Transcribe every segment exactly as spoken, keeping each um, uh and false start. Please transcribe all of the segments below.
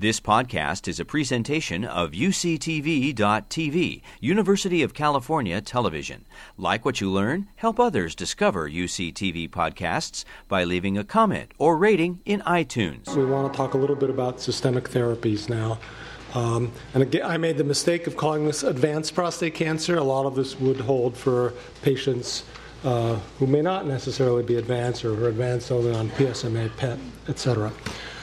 This podcast is a presentation of U C T V dot T V, University of California Television. Like what you learn? Help others discover U C T V podcasts by leaving a comment or rating in iTunes. We want to talk a little bit about systemic therapies now. Um, and again, I made the mistake of calling this advanced prostate cancer. A lot of this would hold for patients uh, who may not necessarily be advanced or who are advanced only on P S M A, P E T, et cetera.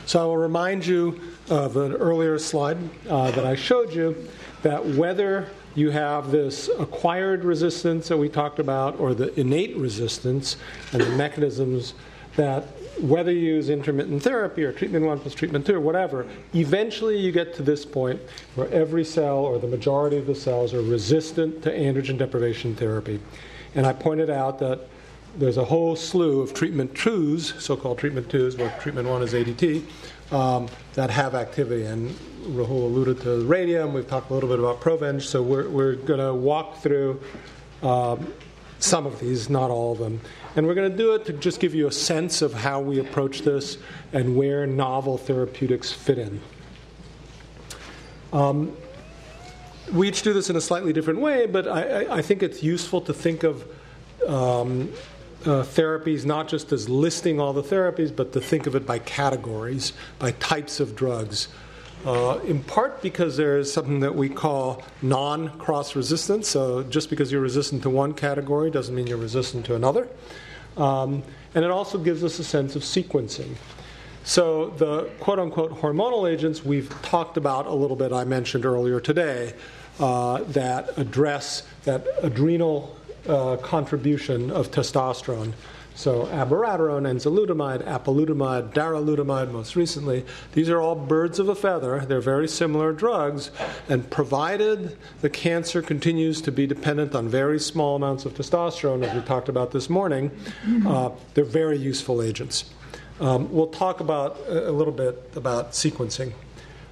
So I will remind you of an earlier slide uh, that I showed you, that whether you have this acquired resistance that we talked about or the innate resistance and the mechanisms that whether you use intermittent therapy or treatment one plus treatment two or whatever, eventually you get to this point where every cell or the majority of the cells are resistant to androgen deprivation therapy. And I pointed out that there's a whole slew of treatment twos, so-called treatment twos, where treatment one is A D T, um, that have activity. And Rahul alluded to radium. We've talked a little bit about Provenge. So we're, we're going to walk through um, some of these, not all of them. And we're going to do it to just give you a sense of how we approach this and where novel therapeutics fit in. Um, we each do this in a slightly different way, but I, I, I think it's useful to think of Um, Uh, therapies, not just as listing all the therapies, but to think of it by categories, by types of drugs, uh, in part because there is something that we call non-cross resistance. So just because you're resistant to one category doesn't mean you're resistant to another. Um, and it also gives us a sense of sequencing. So the quote-unquote hormonal agents we've talked about a little bit, I mentioned earlier today, uh, that address that adrenal Uh, contribution of testosterone. So abiraterone, enzalutamide, apalutamide, darolutamide most recently, these are all birds of a feather. They're very similar drugs, and provided the cancer continues to be dependent on very small amounts of testosterone, as we talked about this morning, uh, they're very useful agents. Um, we'll talk about uh, a little bit about sequencing.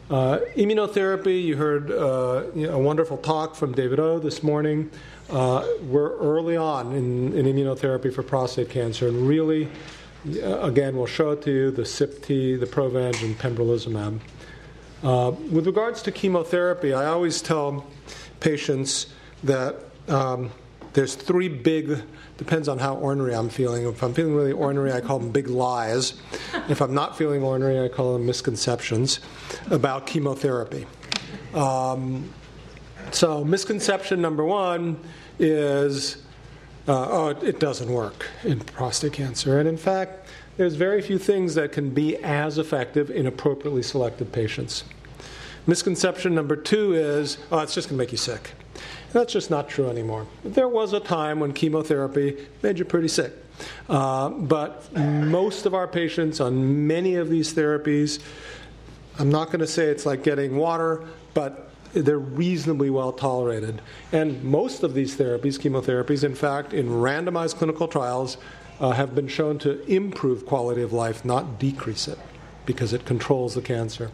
Uh, immunotherapy, you heard uh, you know, a wonderful talk from David O. this morning. Uh, we're early on in, in immunotherapy for prostate cancer, and really, again, we'll show it to you, the C Y P-T, the Provenge, and Pembrolizumab. Uh, with regards to chemotherapy, I always tell patients that um, there's three big, depends on how ornery I'm feeling. If I'm feeling really ornery, I call them big lies. If I'm not feeling ornery, I call them misconceptions about chemotherapy. Um, So misconception number one is, uh, oh, it doesn't work in prostate cancer. And in fact, there's very few things that can be as effective in appropriately selected patients. Misconception number two is, oh, it's just going to make you sick. And that's just not true anymore. There was a time when chemotherapy made you pretty sick. Uh, but most of our patients on many of these therapies, I'm not going to say it's like getting water, but they're reasonably well tolerated. And most of these therapies, chemotherapies, in fact, in randomized clinical trials, uh, have been shown to improve quality of life, not decrease it, because it controls the cancer.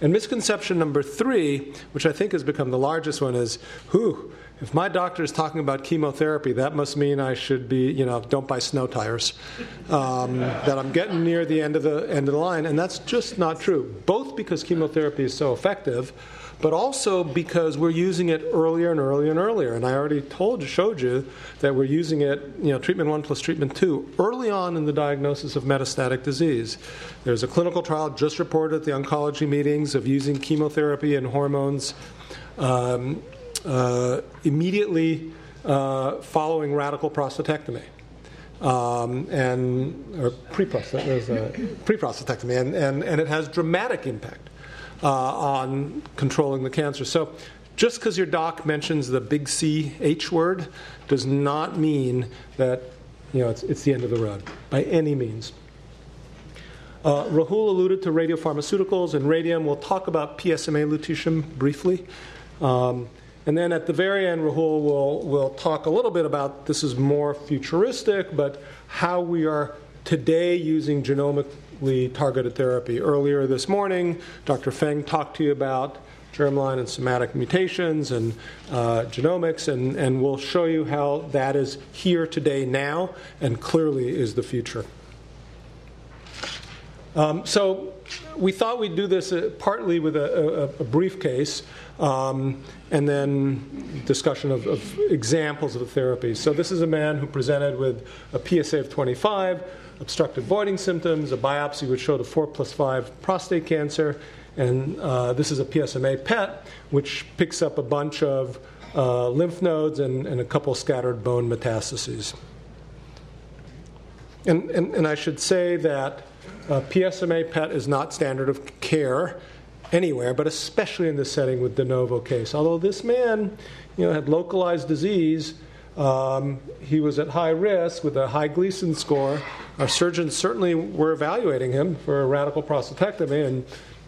And misconception number three, which I think has become the largest one, is, whew, if my doctor is talking about chemotherapy, that must mean I should be, you know, don't buy snow tires, um, that I'm getting near the end of the end of the line. And that's just not true, both because chemotherapy is so effective, but also because we're using it earlier and earlier and earlier. And I already told, showed you that we're using it, you know, treatment one plus treatment two, early on in the diagnosis of metastatic disease. There's a clinical trial just reported at the oncology meetings of using chemotherapy and hormones um, uh, immediately uh, following radical prostatectomy. Um, and, or pre-prostate, pre-prostatectomy, and, and, and it has dramatic impact Uh, on controlling the cancer. So just because your doc mentions the big C H word does not mean that, you know, it's, it's the end of the road by any means. Uh, Rahul alluded to radiopharmaceuticals and radium. We'll talk about P S M A lutetium briefly. Um, and then at the very end, Rahul will, will talk a little bit about, this is more futuristic, but how we are today using genomic targeted therapy. Earlier this morning, Doctor Feng talked to you about germline and somatic mutations and uh, genomics, and, and we'll show you how that is here today now and clearly is the future. Um, so we thought we'd do this uh, partly with a, a, a briefcase um, and then discussion of, of examples of the therapies. So this is a man who presented with a P S A of twenty-five, obstructive voiding symptoms, a biopsy which showed a four plus five prostate cancer, and uh, this is a P S M A P E T, which picks up a bunch of uh, lymph nodes and, and a couple scattered bone metastases. And, and, and I should say that Uh, P S M A P E T is not standard of care anywhere, but especially in this setting with de novo case. Although this man, you know, had localized disease, um, he was at high risk with a high Gleason score. Our surgeons certainly were evaluating him for a radical prostatectomy, and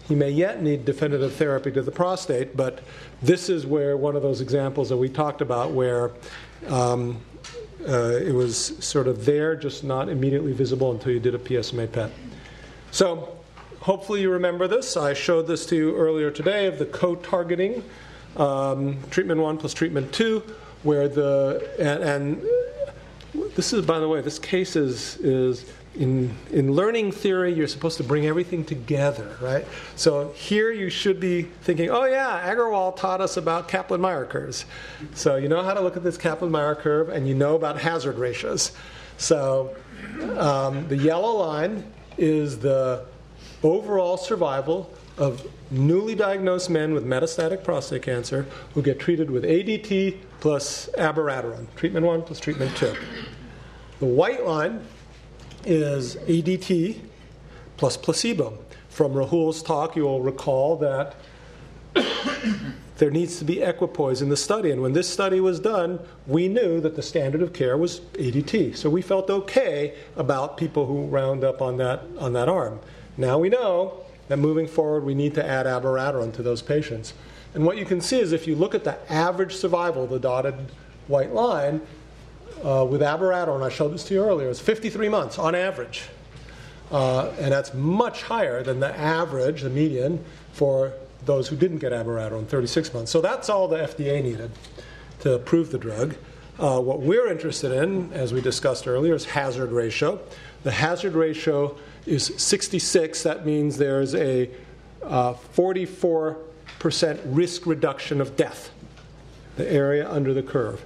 he may yet need definitive therapy to the prostate. But this is where one of those examples that we talked about, where um, uh, it was sort of there, just not immediately visible until you did a P S M A P E T. So hopefully you remember this. I showed this to you earlier today of the co-targeting, um, treatment one plus treatment two, where the, and, and this is, by the way, this case is, is in, in learning theory, you're supposed to bring everything together, right? So here you should be thinking, oh yeah, Agarwal taught us about Kaplan-Meier curves. So you know how to look at this Kaplan-Meier curve, and you know about hazard ratios. So um, the yellow line is the overall survival of newly diagnosed men with metastatic prostate cancer who get treated with A D T plus abiraterone, treatment one plus treatment two. The white line is A D T plus placebo. From Rahul's talk, you will recall that there needs to be equipoise in the study. And when this study was done, we knew that the standard of care was A D T. So we felt okay about people who round up on that, on that arm. Now we know that moving forward, we need to add abiraterone to those patients. And what you can see is if you look at the average survival, the dotted white line, uh, with abiraterone, I showed this to you earlier, it's fifty-three months on average. Uh, and that's much higher than the average, the median, for those who didn't get abiraterone, thirty-six months. So that's all the F D A needed to approve the drug. Uh, what we're interested in, as we discussed earlier, is hazard ratio. The hazard ratio is sixty-six. That means there's a uh, forty-four percent risk reduction of death, the area under the curve.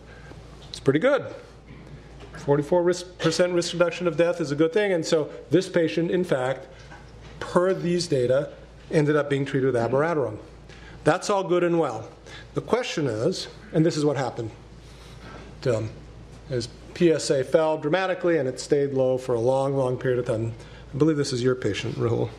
It's pretty good. forty-four percent risk reduction of death is a good thing. And so this patient, in fact, per these data, ended up being treated with abiraterone. That's all good and well. The question is, and this is what happened, um, his P S A fell dramatically, and it stayed low for a long, long period of time. I believe this is your patient, Rahul.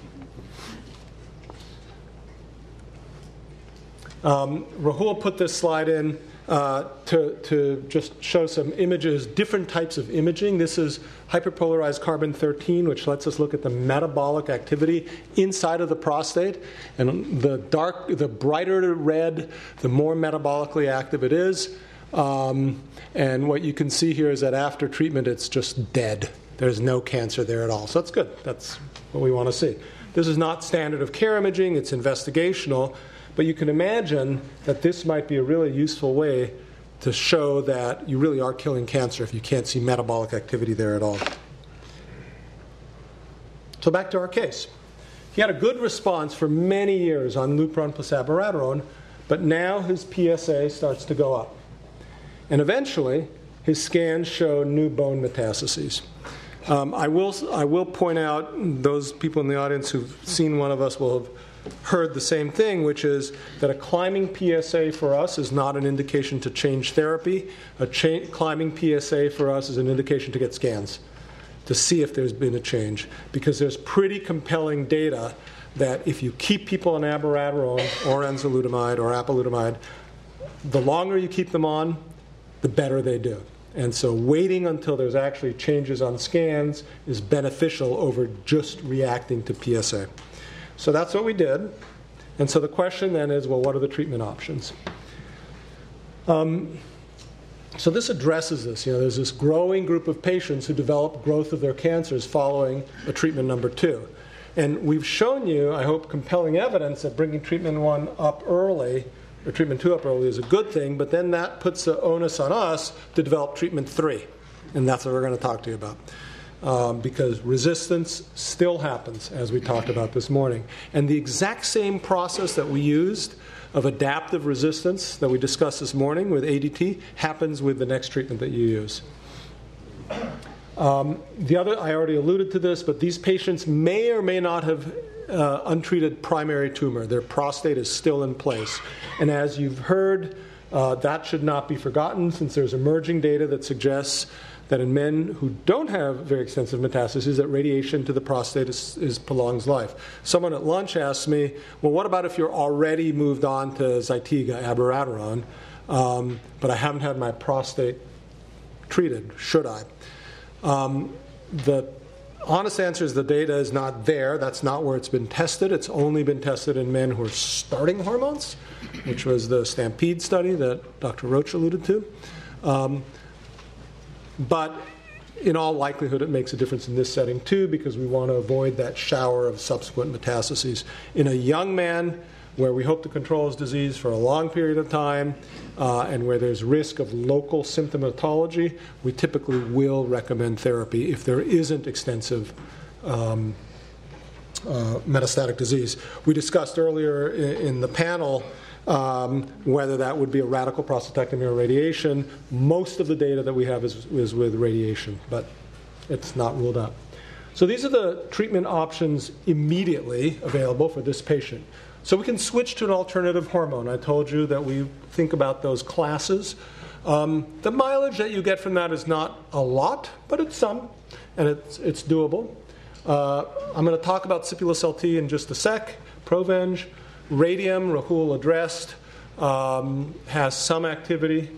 Um, Rahul put this slide in uh, to, to just show some images, different types of imaging. This is hyperpolarized carbon thirteen, which lets us look at the metabolic activity inside of the prostate. And the dark, the brighter the red, the more metabolically active it is. Um, and what you can see here is that after treatment, it's just dead. There's no cancer there at all. So that's good. That's what we want to see. This is not standard of care imaging. It's investigational. But you can imagine that this might be a really useful way to show that you really are killing cancer if you can't see metabolic activity there at all. So back to our case. He had a good response for many years on Lupron plus abiraterone, but now his P S A starts to go up. And eventually, his scans show new bone metastases. Um, I will, I will point out, those people in the audience who've seen one of us will have heard the same thing, which is that a climbing P S A for us is not an indication to change therapy. A cha- climbing P S A for us is an indication to get scans, to see if there's been a change, because there's pretty compelling data that if you keep people on abiraterone or enzalutamide or apalutamide, the longer you keep them on, the better they do. And so waiting until there's actually changes on scans is beneficial over just reacting to P S A. So that's what we did. And so the question then is, well, what are the treatment options? Um, so this addresses this. You know, there's this growing group of patients who develop growth of their cancers following a treatment number two. And we've shown you, I hope, compelling evidence that bringing treatment one up early or treatment two up early is a good thing, but then that puts the onus on us to develop treatment three. And that's what we're going to talk to you about. um, because resistance still happens, as we talked about this morning. And the exact same process that we used of adaptive resistance that we discussed this morning with A D T happens with the next treatment that you use. Um, the other, I already alluded to this, but these patients may or may not have uh, untreated primary tumor. Their prostate is still in place. And as you've heard, uh, that should not be forgotten, since there's emerging data that suggests that in men who don't have very extensive metastases, that radiation to the prostate is, is prolongs life. Someone at lunch asked me, well, what about if you're already moved on to Zytiga, abiraterone, um, but I haven't had my prostate treated, should I? Um, the honest answer is the data is not there. That's not where it's been tested. It's only been tested in men who are starting hormones, which was the Stampede study that Doctor Roach alluded to. Um, but in all likelihood, it makes a difference in this setting, too, because we want to avoid that shower of subsequent metastases. In a young man, where we hope to control his disease for a long period of time, uh, and where there's risk of local symptomatology, we typically will recommend therapy if there isn't extensive um, uh, metastatic disease. We discussed earlier in, in the panel um, whether that would be a radical prostatectomy or radiation. Most of the data that we have is, is with radiation, but it's not ruled out. So these are the treatment options immediately available for this patient. So we can switch to an alternative hormone. I told you that we think about those classes. Um, the mileage that you get from that is not a lot, but it's some, and it's, it's doable. Uh, I'm going to talk about Sipuleucel-T in just a sec. Provenge, radium, Rahul addressed, um, has some activity,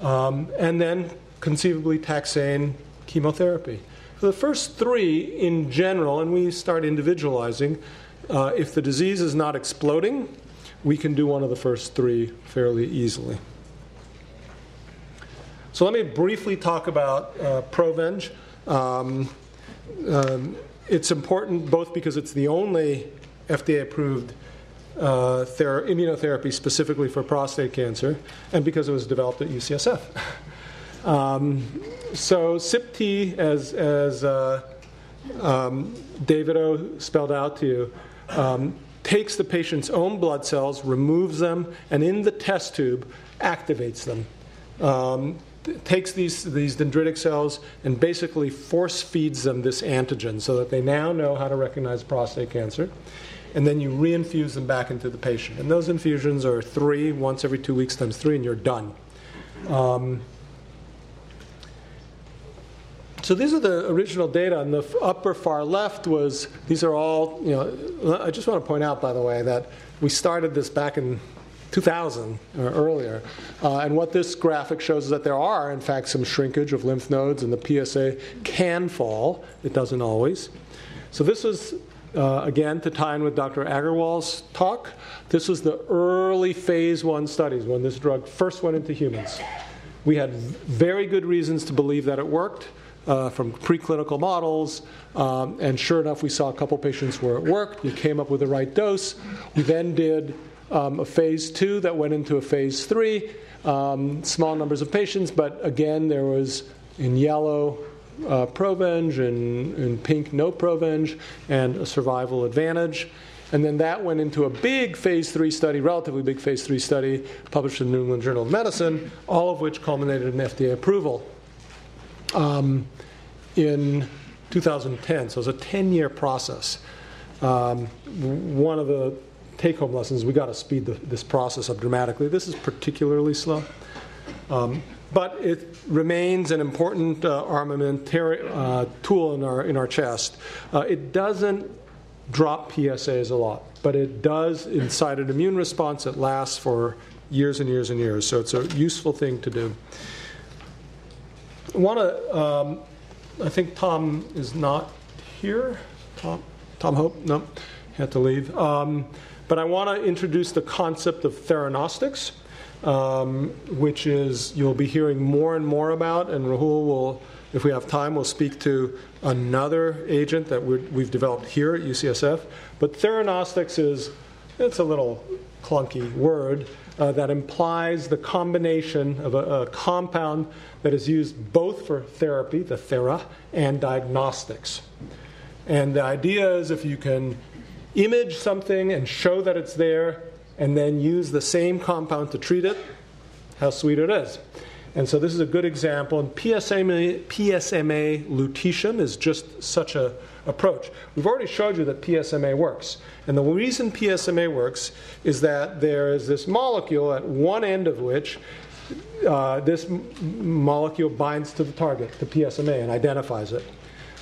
um, and then conceivably taxane chemotherapy. So the first three in general, and we start individualizing, Uh, if the disease is not exploding, we can do one of the first three fairly easily. So let me briefly talk about uh, Provenge. Um, um, it's important both because it's the only F D A-approved uh, ther- immunotherapy specifically for prostate cancer, and because it was developed at U C S F. um, so C Y P-T, as, as uh, um, David O. spelled out to you, Um, takes the patient's own blood cells, removes them, and in the test tube activates them. Um, t- takes these, these dendritic cells and basically force feeds them this antigen so that they now know how to recognize prostate cancer. And then you reinfuse them back into the patient. And those infusions are three, once every two weeks times three, and you're done. Um, So these are the original data. On the upper far left was, these are all, you know, I just want to point out, by the way, that we started this back in two thousand or earlier. Uh, and what this graphic shows is that there are, in fact, some shrinkage of lymph nodes, and the P S A can fall. It doesn't always. So this was, uh, again, to tie in with Doctor Agarwal's talk, this was the early phase one studies when this drug first went into humans. We had very good reasons to believe that it worked. Uh, from preclinical models, um, and sure enough, we saw a couple patients where it worked. We came up with the right dose. We then did um, a phase two that went into a phase three, um, small numbers of patients, but again, there was in yellow uh, Provenge, and in pink no Provenge, and a survival advantage. And then that went into a big phase three study, relatively big phase three study, published in the New England Journal of Medicine, all of which culminated in F D A approval. Um, in two thousand ten, so it's a ten-year process. Um, one of the take-home lessons, we got to speed the, this process up dramatically. This is particularly slow, um, but it remains an important uh, armamentarium uh, tool in our in our chest. Uh, it doesn't drop P S As a lot, but it does incite an immune response that lasts for years and years and years. So it's a useful thing to do. I want to, um, I think Tom is not here. Tom, Tom Hope? No, had to leave. Um, but I want to introduce the concept of theranostics, um, which is you'll be hearing more and more about. And Rahul will, if we have time, will speak to another agent that we're, we've developed here at U C S F. But theranostics is it's a little clunky word, uh, that implies the combination of a, a compound that is used both for therapy, the thera, and diagnostics. And the idea is if you can image something and show that it's there, and then use the same compound to treat it, how sweet it is. And so this is a good example. And P S M A, P S M A lutetium is just such an approach. We've already showed you that P S M A works. And the reason P S M A works is that there is this molecule at one end of which uh, this m molecule binds to the target, the P S M A, and identifies it.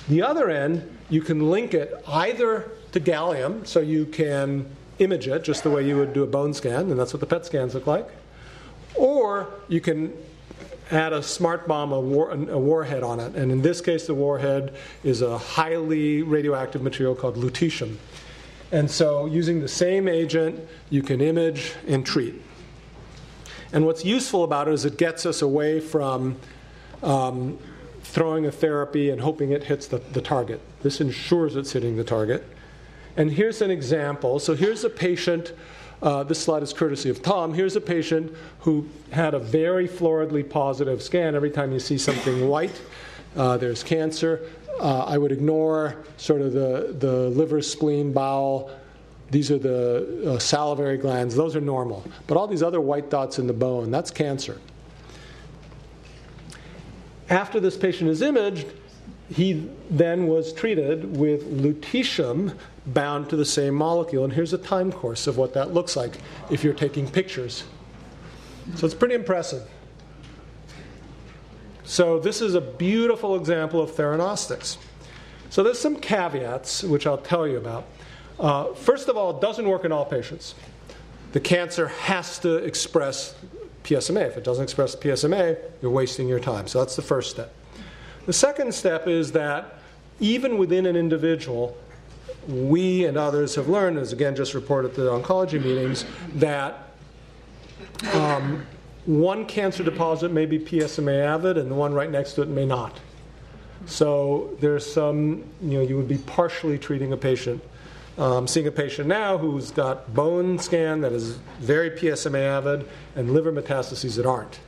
The other end, you can link it either to gallium, so you can image it just the way you would do a bone scan, and that's what the P E T scans look like, or you can add a smart bomb, a, war, a warhead on it. And in this case, the warhead is a highly radioactive material called lutetium. And so using the same agent, you can image and treat. And what's useful about it is it gets us away from um, throwing a therapy and hoping it hits the, the target. This ensures it's hitting the target. And here's an example. So here's a patient. Uh, this slide is courtesy of Tom. Here's a patient who had a very floridly positive scan. Every time you see something white, uh, there's cancer. Uh, I would ignore sort of the, the liver, spleen, bowel. These are the uh, salivary glands. Those are normal. But all these other white dots in the bone, that's cancer. After this patient is imaged, he then was treated with lutetium bound to the same molecule. And here's a time course of what that looks like if you're taking pictures. So it's pretty impressive. So this is a beautiful example of theranostics. So there's some caveats, which I'll tell you about. Uh, first of all, it doesn't work in all patients. The cancer has to express P S M A. If it doesn't express P S M A, you're wasting your time. So that's the first step. The second step is that even within an individual, we and others have learned, as again just reported at the oncology meetings, that um, one cancer deposit may be P S M A avid and the one right next to it may not. So there's some, you know, you would be partially treating a patient. I'm um, seeing a patient now who's got bone scan that is very P S M A avid and liver metastases that aren't.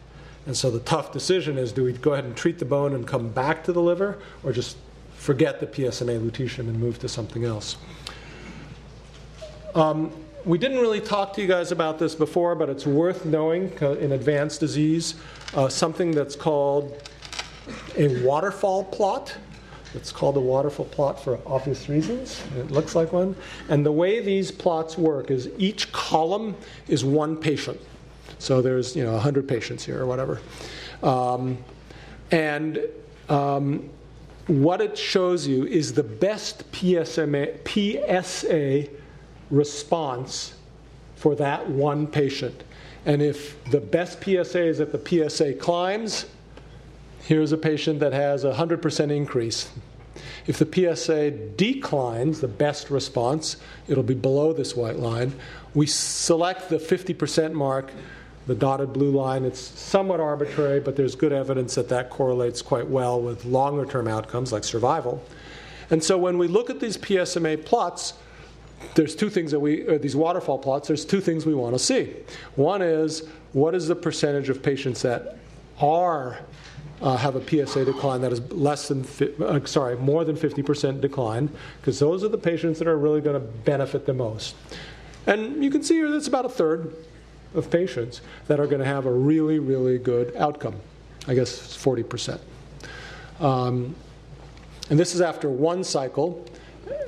And so the tough decision is, do we go ahead and treat the bone and come back to the liver, or just forget the P S M A lutetium and move to something else? Um, we didn't really talk to you guys about this before, but it's worth knowing in advanced disease, uh, something that's called a waterfall plot. It's called a waterfall plot for obvious reasons. It looks like one. And the way these plots work is each column is one patient. So there's, you know, one hundred patients here or whatever. Um, and um, what it shows you is the best P S M A, P S A response for that one patient. And if the best P S A is that the P S A climbs, here's a patient that has a one hundred percent increase. If the P S A declines, the best response, it'll be below this white line. We select the fifty percent mark, the dotted blue line. It's somewhat arbitrary, but there's good evidence that that correlates quite well with longer-term outcomes like survival. And so when we look at these P S M A plots, there's two things that we, or these waterfall plots, there's two things we want to see. One is, what is the percentage of patients that are Uh, have a P S A decline that is less than, uh, sorry, more than fifty percent decline, because those are the patients that are really going to benefit the most. And you can see here that's about a third of patients that are going to have a really, really good outcome. I guess it's forty percent. Um, and this is after one cycle.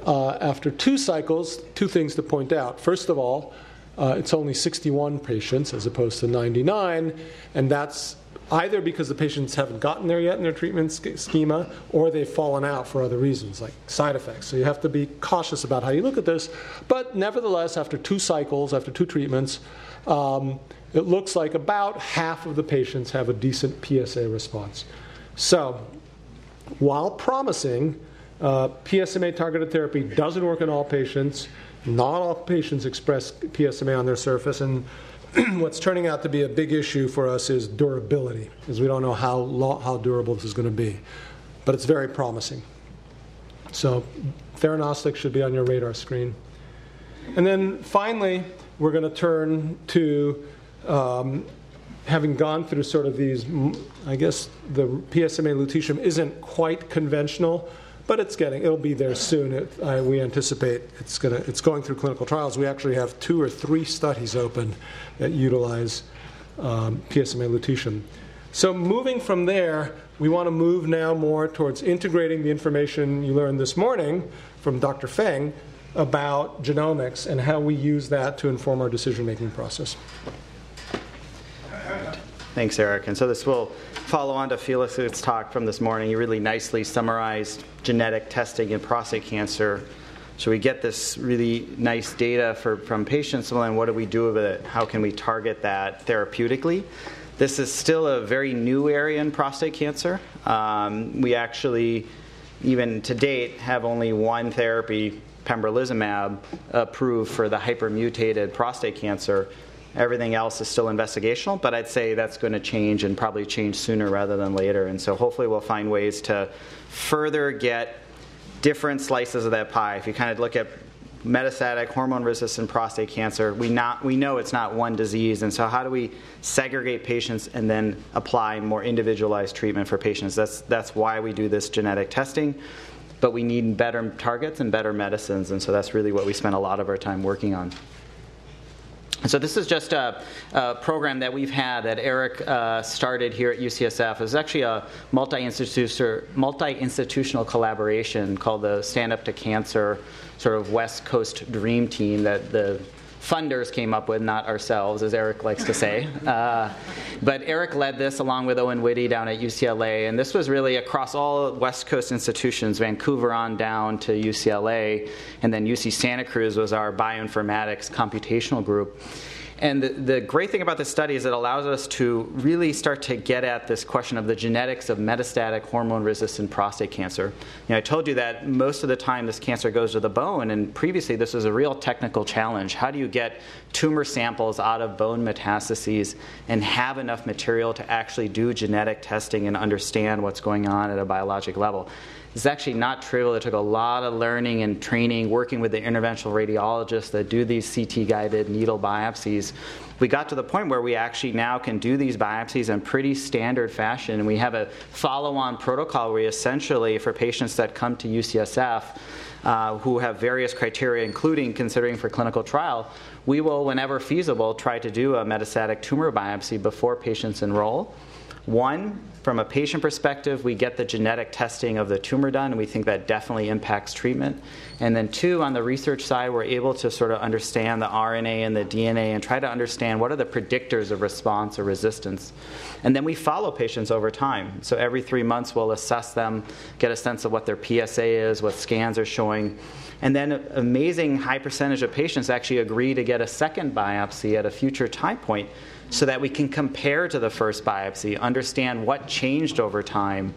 Uh, after two cycles, two things to point out. First of all, uh, it's only sixty-one patients as opposed to ninety-nine, and that's either because the patients haven't gotten there yet in their treatment schema, or they've fallen out for other reasons, like side effects. So you have to be cautious about how you look at this. But nevertheless, after two cycles, after two treatments, um, it looks like about half of the patients have a decent P S A response. So while promising, uh, P S M A-targeted therapy doesn't work in all patients. Not all patients express P S M A on their surface. And what's turning out to be a big issue for us is durability, because we don't know how long, how durable this is going to be. But it's very promising. So theranostics should be on your radar screen. And then finally, we're going to turn to um, having gone through sort of these, I guess the P S M A lutetium isn't quite conventional, but it's getting, it'll be there soon. It, I, we anticipate it's going to, it's going through clinical trials. We actually have two or three studies open that utilize um, P S M A lutetium. So moving from there, we want to move now more towards integrating the information you learned this morning from Doctor Feng about genomics and how we use that to inform our decision-making process. Thanks, Eric. And so this will follow on to Felix's talk from this morning. He really nicely summarized genetic testing in prostate cancer. So we get this really nice data for, from patients, and what do we do with it? How can we target that therapeutically? This is still a very new area in prostate cancer. Um, we actually, even to date, have only one therapy, pembrolizumab, approved for the hypermutated prostate cancer. Everything else is still investigational, but I'd say that's going to change and probably change sooner rather than later. And so hopefully we'll find ways to further get different slices of that pie. If you kind of look at metastatic hormone-resistant prostate cancer, we, not, we know it's not one disease. And so how do we segregate patients and then apply more individualized treatment for patients? That's, that's why we do this genetic testing. But we need better targets and better medicines. And so that's really what we spend a lot of our time working on. So this is just a, a program that we've had that Eric uh, started here at U C S F. It's actually a multi-institu- multi-institutional collaboration called the Stand Up to Cancer sort of West Coast Dream Team that the funders came up with, not ourselves, as Eric likes to say. Uh, but Eric led this along with Owen Witte down at U C L A, and this was really across all West Coast institutions, Vancouver on down to U C L A, and then U C Santa Cruz was our bioinformatics computational group. And the, the great thing about this study is it allows us to really start to get at this question of the genetics of metastatic hormone-resistant prostate cancer. You know, I told you that most of the time this cancer goes to the bone, and previously this was a real technical challenge. How do you get tumor samples out of bone metastases and have enough material to actually do genetic testing and understand what's going on at a biologic level? It's actually not trivial. It took a lot of learning and training, working with the interventional radiologists that do these C T-guided needle biopsies. We got to the point where we actually now can do these biopsies in pretty standard fashion. And we have a follow-on protocol where essentially for patients that come to U C S F uh, who have various criteria, including considering for clinical trial, we will, whenever feasible, try to do a metastatic tumor biopsy before patients enroll. One, from a patient perspective, we get the genetic testing of the tumor done, and we think that definitely impacts treatment. And then two, on the research side, we're able to sort of understand the R N A and the D N A and try to understand what are the predictors of response or resistance. And then we follow patients over time. So every three months, we'll assess them, get a sense of what their P S A is, what scans are showing. And then an amazing high percentage of patients actually agree to get a second biopsy at a future time point, so that we can compare to the first biopsy, understand what changed over time,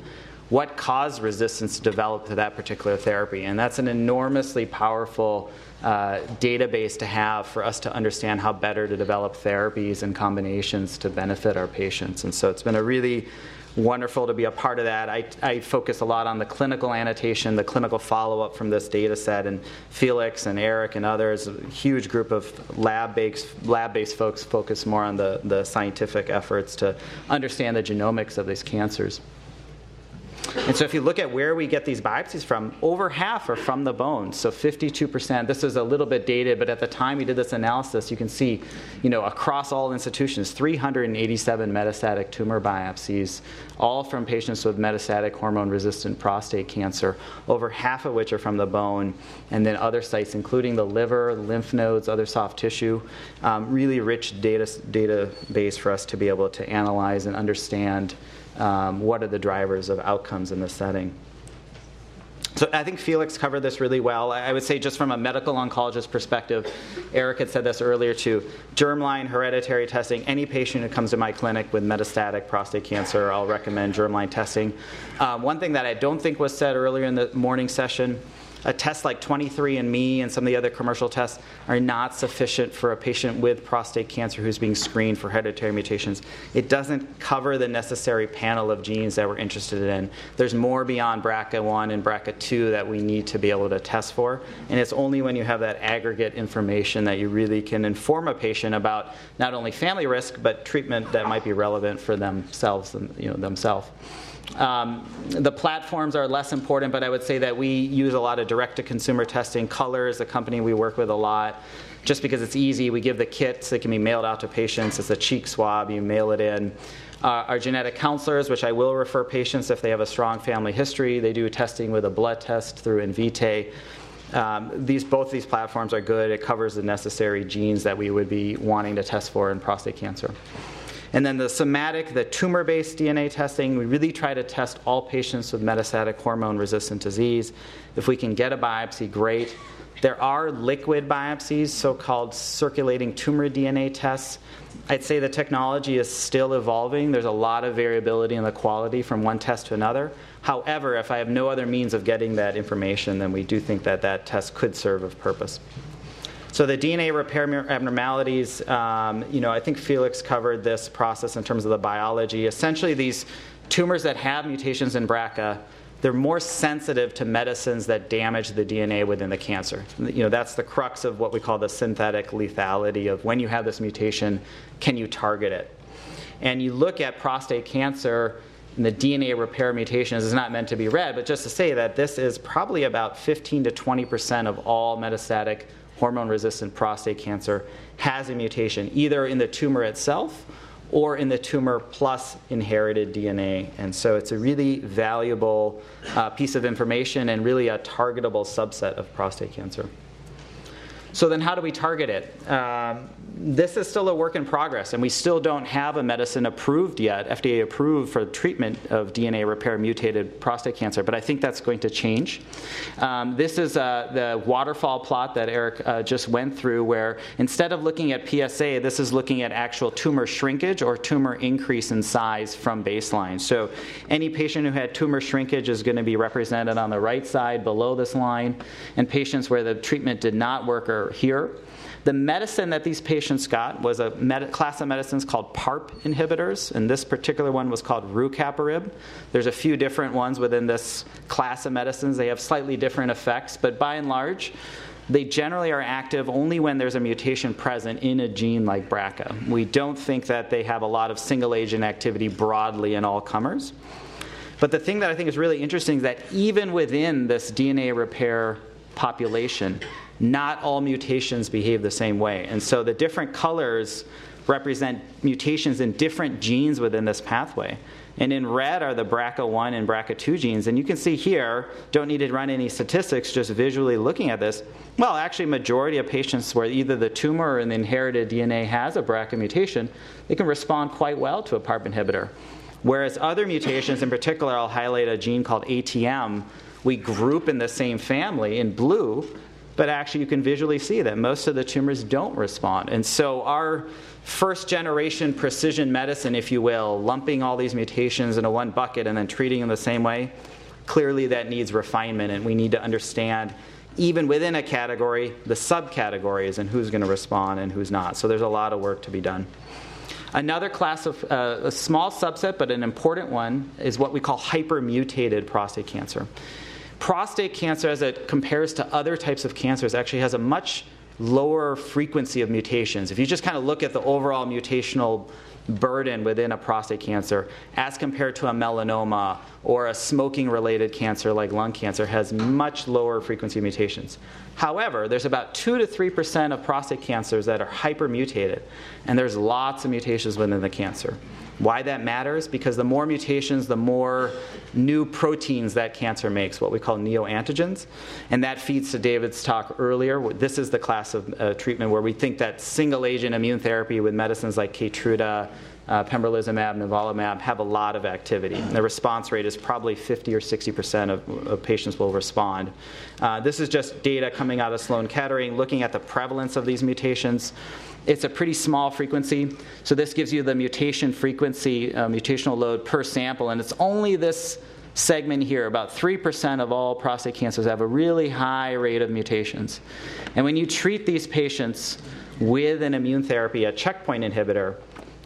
what caused resistance to develop to that particular therapy. And that's an enormously powerful uh, database to have for us to understand how better to develop therapies and combinations to benefit our patients. And so it's been a really wonderful to be a part of that. I, I focus a lot on the clinical annotation, the clinical follow-up from this data set, and Felix and Eric and others, a huge group of lab-based, lab-based folks focus more on the, the scientific efforts to understand the genomics of these cancers. And so if you look at where we get these biopsies from, over half are from the bone. So fifty-two percent, this is a little bit dated, but at the time we did this analysis, you can see, you know, across all institutions, three hundred eighty-seven metastatic tumor biopsies, all from patients with metastatic hormone-resistant prostate cancer, over half of which are from the bone, and then other sites, including the liver, lymph nodes, other soft tissue. Um, really rich data database for us to be able to analyze and understand Um, what are the drivers of outcomes in this setting. So I think Felix covered this really well. I would say just from a medical oncologist perspective, Eric had said this earlier too, germline hereditary testing. Any patient who comes to my clinic with metastatic prostate cancer, I'll recommend germline testing. Um, one thing that I don't think was said earlier in the morning session a test like twenty-three and me and some of the other commercial tests are not sufficient for a patient with prostate cancer who's being screened for hereditary mutations. It doesn't cover the necessary panel of genes that we're interested in. There's more beyond B R C A one and B R C A two that we need to be able to test for, and it's only when you have that aggregate information that you really can inform a patient about not only family risk, but treatment that might be relevant for themselves and you know themselves. Um, the platforms are less important, but I would say that we use a lot of direct-to-consumer testing. Color is a company we work with a lot. Just because it's easy, we give the kits. They can be mailed out to patients. It's a cheek swab. You mail it in. Uh, our genetic counselors, which I will refer patients if they have a strong family history. They do testing with a blood test through Invitae. Um, these, both these platforms are good. It covers the necessary genes that we would be wanting to test for in prostate cancer. And then the somatic, the tumor-based D N A testing, we really try to test all patients with metastatic hormone-resistant disease. If we can get a biopsy, great. There are liquid biopsies, so-called circulating tumor D N A tests. I'd say the technology is still evolving. There's a lot of variability in the quality from one test to another. However, if I have no other means of getting that information, then we do think that that test could serve of purpose. So the D N A repair abnormalities, um, you know, I think Felix covered this process in terms of the biology. Essentially, these tumors that have mutations in B R C A, they're more sensitive to medicines that damage the D N A within the cancer. You know, that's the crux of what we call the synthetic lethality of when you have this mutation, can you target it? And you look at prostate cancer, and the D N A repair mutations is not meant to be read, but just to say that this is probably about fifteen to twenty percent of all metastatic hormone-resistant prostate cancer has a mutation, either in the tumor itself or in the tumor plus inherited D N A. And so it's a really valuable uh, piece of information and really a targetable subset of prostate cancer. So then how do we target it? Um, this is still a work in progress, and we still don't have a medicine approved yet, F D A approved for treatment of D N A repair mutated prostate cancer, but I think that's going to change. Um, this is uh, the waterfall plot that Eric uh, just went through, where instead of looking at P S A, this is looking at actual tumor shrinkage or tumor increase in size from baseline. So any patient who had tumor shrinkage is going to be represented on the right side below this line, and patients where the treatment did not work or here. The medicine that these patients got was a med- class of medicines called PARP inhibitors, and this particular one was called rucaparib. There's a few different ones within this class of medicines. They have slightly different effects, but by and large, they generally are active only when there's a mutation present in a gene like B R C A. We don't think that they have a lot of single-agent activity broadly in all comers. But the thing that I think is really interesting is that even within this D N A repair population, not all mutations behave the same way. And so the different colors represent mutations in different genes within this pathway. And in red are the B R C A one and B R C A two genes. And you can see here, don't need to run any statistics, just visually looking at this, well, actually majority of patients where either the tumor or the inherited D N A has a B R C A mutation, they can respond quite well to a PARP inhibitor. Whereas other mutations, in particular, I'll highlight a gene called A T M, we group in the same family in blue, but actually you can visually see that most of the tumors don't respond. And so our first generation precision medicine, if you will, lumping all these mutations into one bucket and then treating them the same way, clearly that needs refinement, and we need to understand even within a category, the subcategories and who's going to respond and who's not. So there's a lot of work to be done. Another class of, uh, a small subset, but an important one, is what we call hypermutated prostate cancer. Prostate cancer, as it compares to other types of cancers, actually has a much lower frequency of mutations. If you just kind of look at the overall mutational burden within a prostate cancer, as compared to a melanoma or a smoking-related cancer like lung cancer, has much lower frequency of mutations. However, there's about two to three percent of prostate cancers that are hypermutated, and there's lots of mutations within the cancer. Why that matters? Because the more mutations, the more new proteins that cancer makes, what we call neoantigens. And that feeds to David's talk earlier. This is the class of uh, treatment where we think that single-agent immune therapy with medicines like Keytruda, uh, Pembrolizumab, nivolumab have a lot of activity. And the response rate is probably fifty or sixty percent of, of patients will respond. Uh, this is just data coming out of Sloan Kettering, looking at the prevalence of these mutations. It's a pretty small frequency, so this gives you the mutation frequency, uh, mutational load per sample, and it's only this segment here, about three percent of all prostate cancers have a really high rate of mutations. And when you treat these patients with an immune therapy, a checkpoint inhibitor,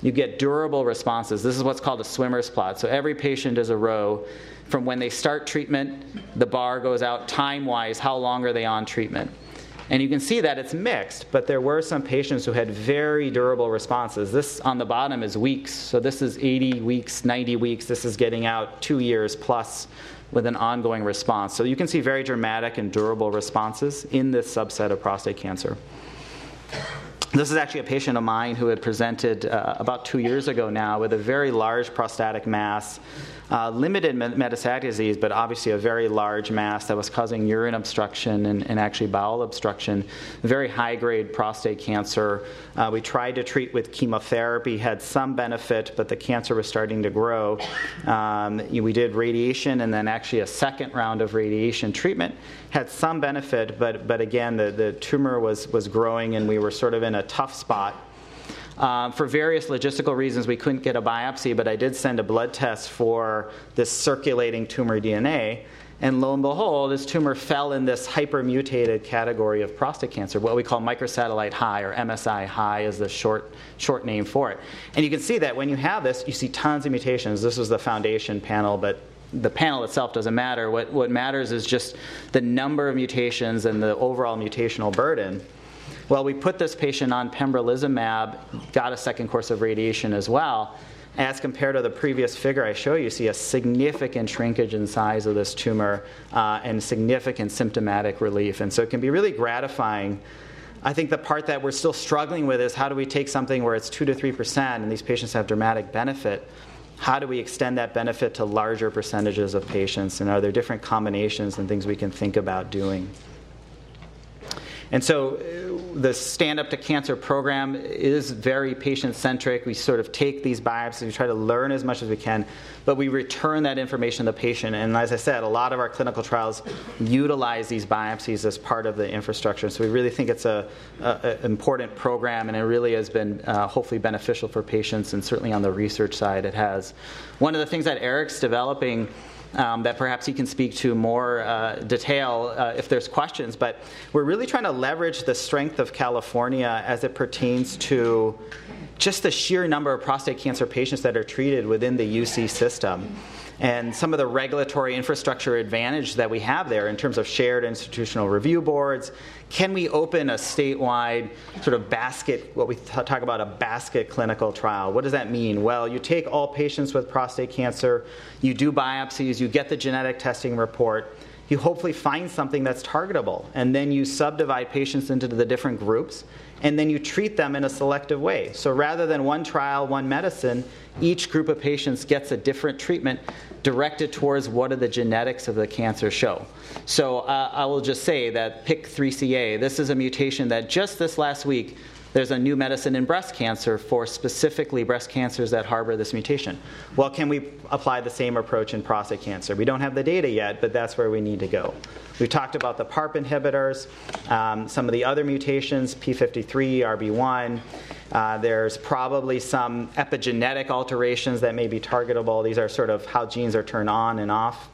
you get durable responses. This is what's called a swimmer's plot. So every patient is a row. From when they start treatment, the bar goes out time-wise, how long are they on treatment? And you can see that it's mixed, but there were some patients who had very durable responses. This on the bottom is weeks. So this is eighty weeks, ninety weeks. This is getting out two years plus with an ongoing response. So you can see very dramatic and durable responses in this subset of prostate cancer. This is actually a patient of mine who had presented uh, about two years ago now with a very large prostatic mass, uh, limited metastatic disease, but obviously a very large mass that was causing urine obstruction and, and actually bowel obstruction, very high-grade prostate cancer. Uh, we tried to treat with chemotherapy, had some benefit, but the cancer was starting to grow. Um, we did radiation and then actually a second round of radiation treatment. Had some benefit, but, but again, the, the tumor was, was growing and we were sort of in a tough spot. Um, for various logistical reasons, we couldn't get a biopsy, but I did send a blood test for this circulating tumor D N A. And lo and behold, this tumor fell in this hypermutated category of prostate cancer, what we call microsatellite high, or M S I high is the short, short name for it. And you can see that when you have this, you see tons of mutations. This was the foundation panel, but the panel itself doesn't matter. What, what matters is just the number of mutations and the overall mutational burden. Well, we put this patient on pembrolizumab, got a second course of radiation as well. As compared to the previous figure I show you, you see a significant shrinkage in size of this tumor uh, and significant symptomatic relief. And so it can be really gratifying. I think the part that we're still struggling with is how do we take something where it's two to three percent and these patients have dramatic benefit? How do we extend that benefit to larger percentages of patients? And are there different combinations and things we can think about doing? And so the Stand Up to Cancer program is very patient-centric. We sort of take these biopsies, we try to learn as much as we can, but we return that information to the patient. And as I said, a lot of our clinical trials utilize these biopsies as part of the infrastructure. So we really think it's a, a, a important program, and it really has been uh, hopefully beneficial for patients, and certainly on the research side it has. One of the things that Eric's developing Um, that perhaps he can speak to more uh, detail uh, if there's questions. But we're really trying to leverage the strength of California as it pertains to just the sheer number of prostate cancer patients that are treated within the U C system, and some of the regulatory infrastructure advantage that we have there in terms of shared institutional review boards. Can we open a statewide sort of basket, what we t- talk about a basket clinical trial? What does that mean? Well, you take all patients with prostate cancer, you do biopsies, you get the genetic testing report, you hopefully find something that's targetable, and then you subdivide patients into the different groups, and then you treat them in a selective way. So rather than one trial, one medicine, each group of patients gets a different treatment directed towards what do the genetics of the cancer show. So uh, I will just say that P I K three C A, this is a mutation that just this last week, there's a new medicine in breast cancer for specifically breast cancers that harbor this mutation. Well, can we apply the same approach in prostate cancer? We don't have the data yet, but that's where we need to go. We've talked about the PARP inhibitors, um, some of the other mutations, P fifty-three, R B one. Uh, there's probably some epigenetic alterations that may be targetable. These are sort of how genes are turned on and off.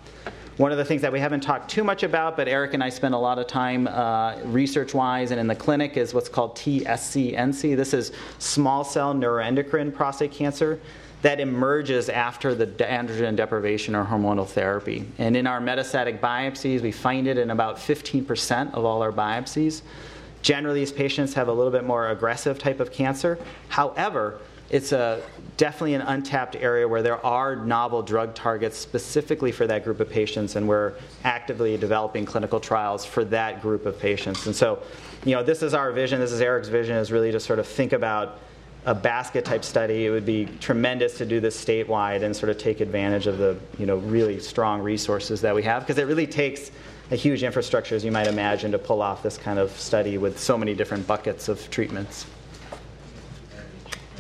One of the things that we haven't talked too much about, but Eric and I spend a lot of time uh, research-wise and in the clinic, is what's called T S C N C. This is small cell neuroendocrine prostate cancer that emerges after the androgen deprivation or hormonal therapy. And in our metastatic biopsies, we find it in about fifteen percent of all our biopsies. Generally, these patients have a little bit more aggressive type of cancer. However, it's a, definitely an untapped area where there are novel drug targets specifically for that group of patients, and we're actively developing clinical trials for that group of patients. And so, you know, this is our vision. This is Eric's vision, is really to sort of think about a basket-type study. It would be tremendous to do this statewide and sort of take advantage of the, you know, really strong resources that we have, because it really takes a huge infrastructure, as you might imagine, to pull off this kind of study with so many different buckets of treatments.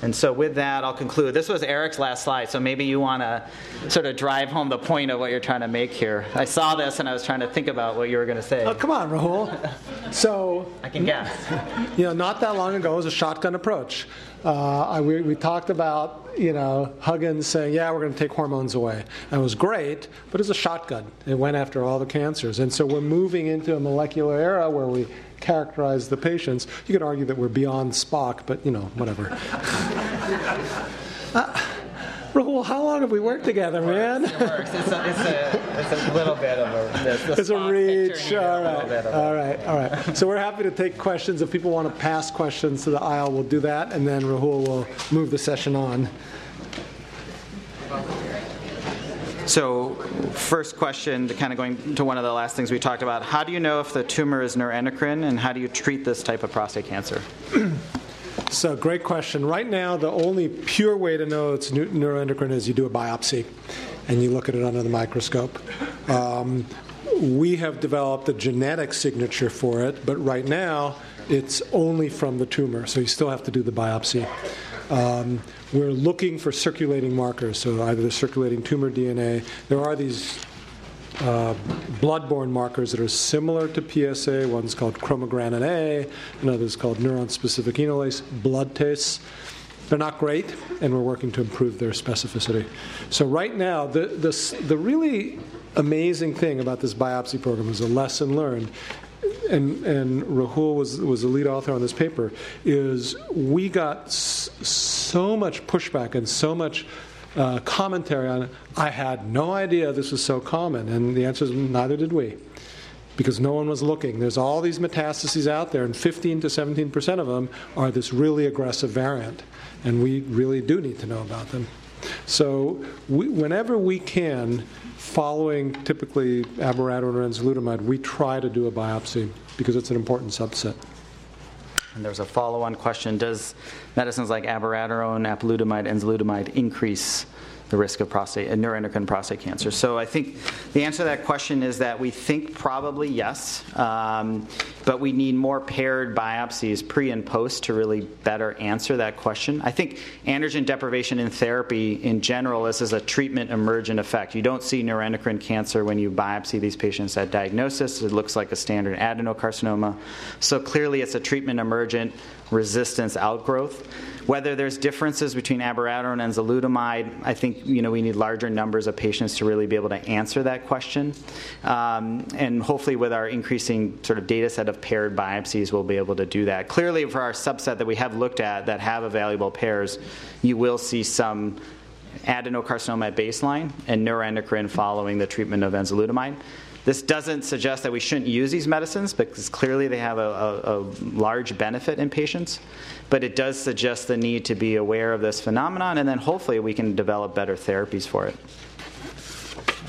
And so with that, I'll conclude. This was Eric's last slide, so maybe you want to sort of drive home the point of what you're trying to make here. I saw this, and I was trying to think about what you were going to say. Oh, come on, Rahul. So I can guess. You know, not that long ago, it was a shotgun approach. Uh, we, we talked about, you know, Huggins saying, yeah, we're going to take hormones away. And it was great, but it was a shotgun. It went after all the cancers. And so we're moving into a molecular era where we characterize the patients. You could argue that we're beyond Spock, but, you know, whatever. uh, Rahul, how long have we worked together, it works, man? It works. It's a, it's, a, it's a little bit of a... It's a, it's a reach. All right. A all right. All right. So we're happy to take questions. If people want to pass questions to the aisle, we'll do that, and then Rahul will move the session on. So first question, kind of going to one of the last things we talked about, how do you know if the tumor is neuroendocrine, and how do you treat this type of prostate cancer? So great question. Right now, the only pure way to know it's neuroendocrine is you do a biopsy, and you look at it under the microscope. Um, we have developed a genetic signature for it, but right now, it's only from the tumor, so you still have to do the biopsy. Um, we're looking for circulating markers, so either the circulating tumor D N A. There are these uh, blood-borne markers that are similar to P S A. One's called chromogranin A, another's called neuron-specific enolase. Blood tests, they're not great, and we're working to improve their specificity. So right now, the, the, the really amazing thing about this biopsy program is a lesson learned. And, and Rahul was, was the lead author on this paper, is we got s so much pushback and so much uh, commentary on, I had no idea this was so common. And the answer is, neither did we, because no one was looking. There's all these metastases out there, and fifteen to seventeen percent of them are this really aggressive variant. And we really do need to know about them. So we, whenever we can, following typically abiraterone or enzalutamide, we try to do a biopsy because it's an important subset. And there's a follow-on question. Does medicines like abiraterone, apalutamide, enzalutamide increase the risk of prostate and neuroendocrine prostate cancer? So I think the answer to that question is that we think probably yes, um, but we need more paired biopsies pre and post to really better answer that question. I think androgen deprivation in therapy in general, this is a treatment emergent effect. You don't see neuroendocrine cancer when you biopsy these patients at diagnosis. It looks like a standard adenocarcinoma. So clearly it's a treatment emergent resistance outgrowth. Whether there's differences between abiraterone and enzalutamide, I think, you know, we need larger numbers of patients to really be able to answer that question. Um, and hopefully with our increasing sort of data set of paired biopsies, we'll be able to do that. Clearly for our subset that we have looked at that have evaluable pairs, you will see some adenocarcinoma at baseline and neuroendocrine following the treatment of enzalutamide. This doesn't suggest that we shouldn't use these medicines because clearly they have a, a, a large benefit in patients, but it does suggest the need to be aware of this phenomenon, and then hopefully we can develop better therapies for it.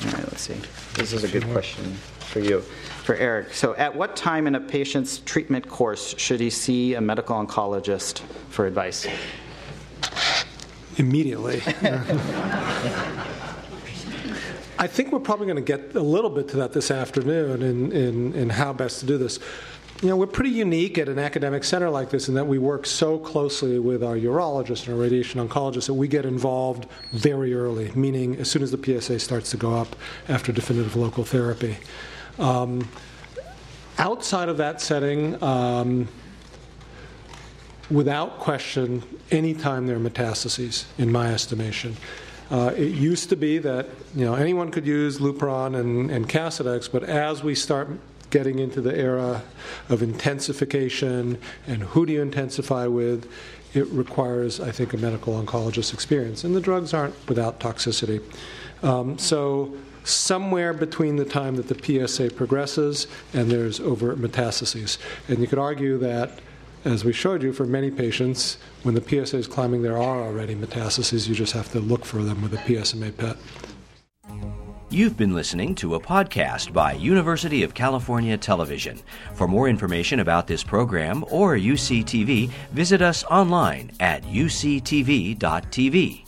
All right, let's see. This is a good question for you, for Eric. So at what time in a patient's treatment course should he see a medical oncologist for advice? Immediately. I think we're probably going to get a little bit to that this afternoon in, in, in how best to do this. You know, we're pretty unique at an academic center like this in that we work so closely with our urologists and our radiation oncologists that we get involved very early, meaning as soon as the P S A starts to go up after definitive local therapy. Um, outside of that setting, um, without question, any time there are metastases, in my estimation. Uh, it used to be that, you know, anyone could use Lupron and, and Casodex, but as we start getting into the era of intensification and who do you intensify with, it requires, I think, a medical oncologist experience. And the drugs aren't without toxicity. Um, so somewhere between the time that the P S A progresses and there's overt metastases. And you could argue that, as we showed you, for many patients, when the P S A is climbing, there are already metastases. You just have to look for them with a P S M A P E T. You've been listening to a podcast by University of California Television. For more information about this program or U C T V, visit us online at U C T V dot T V.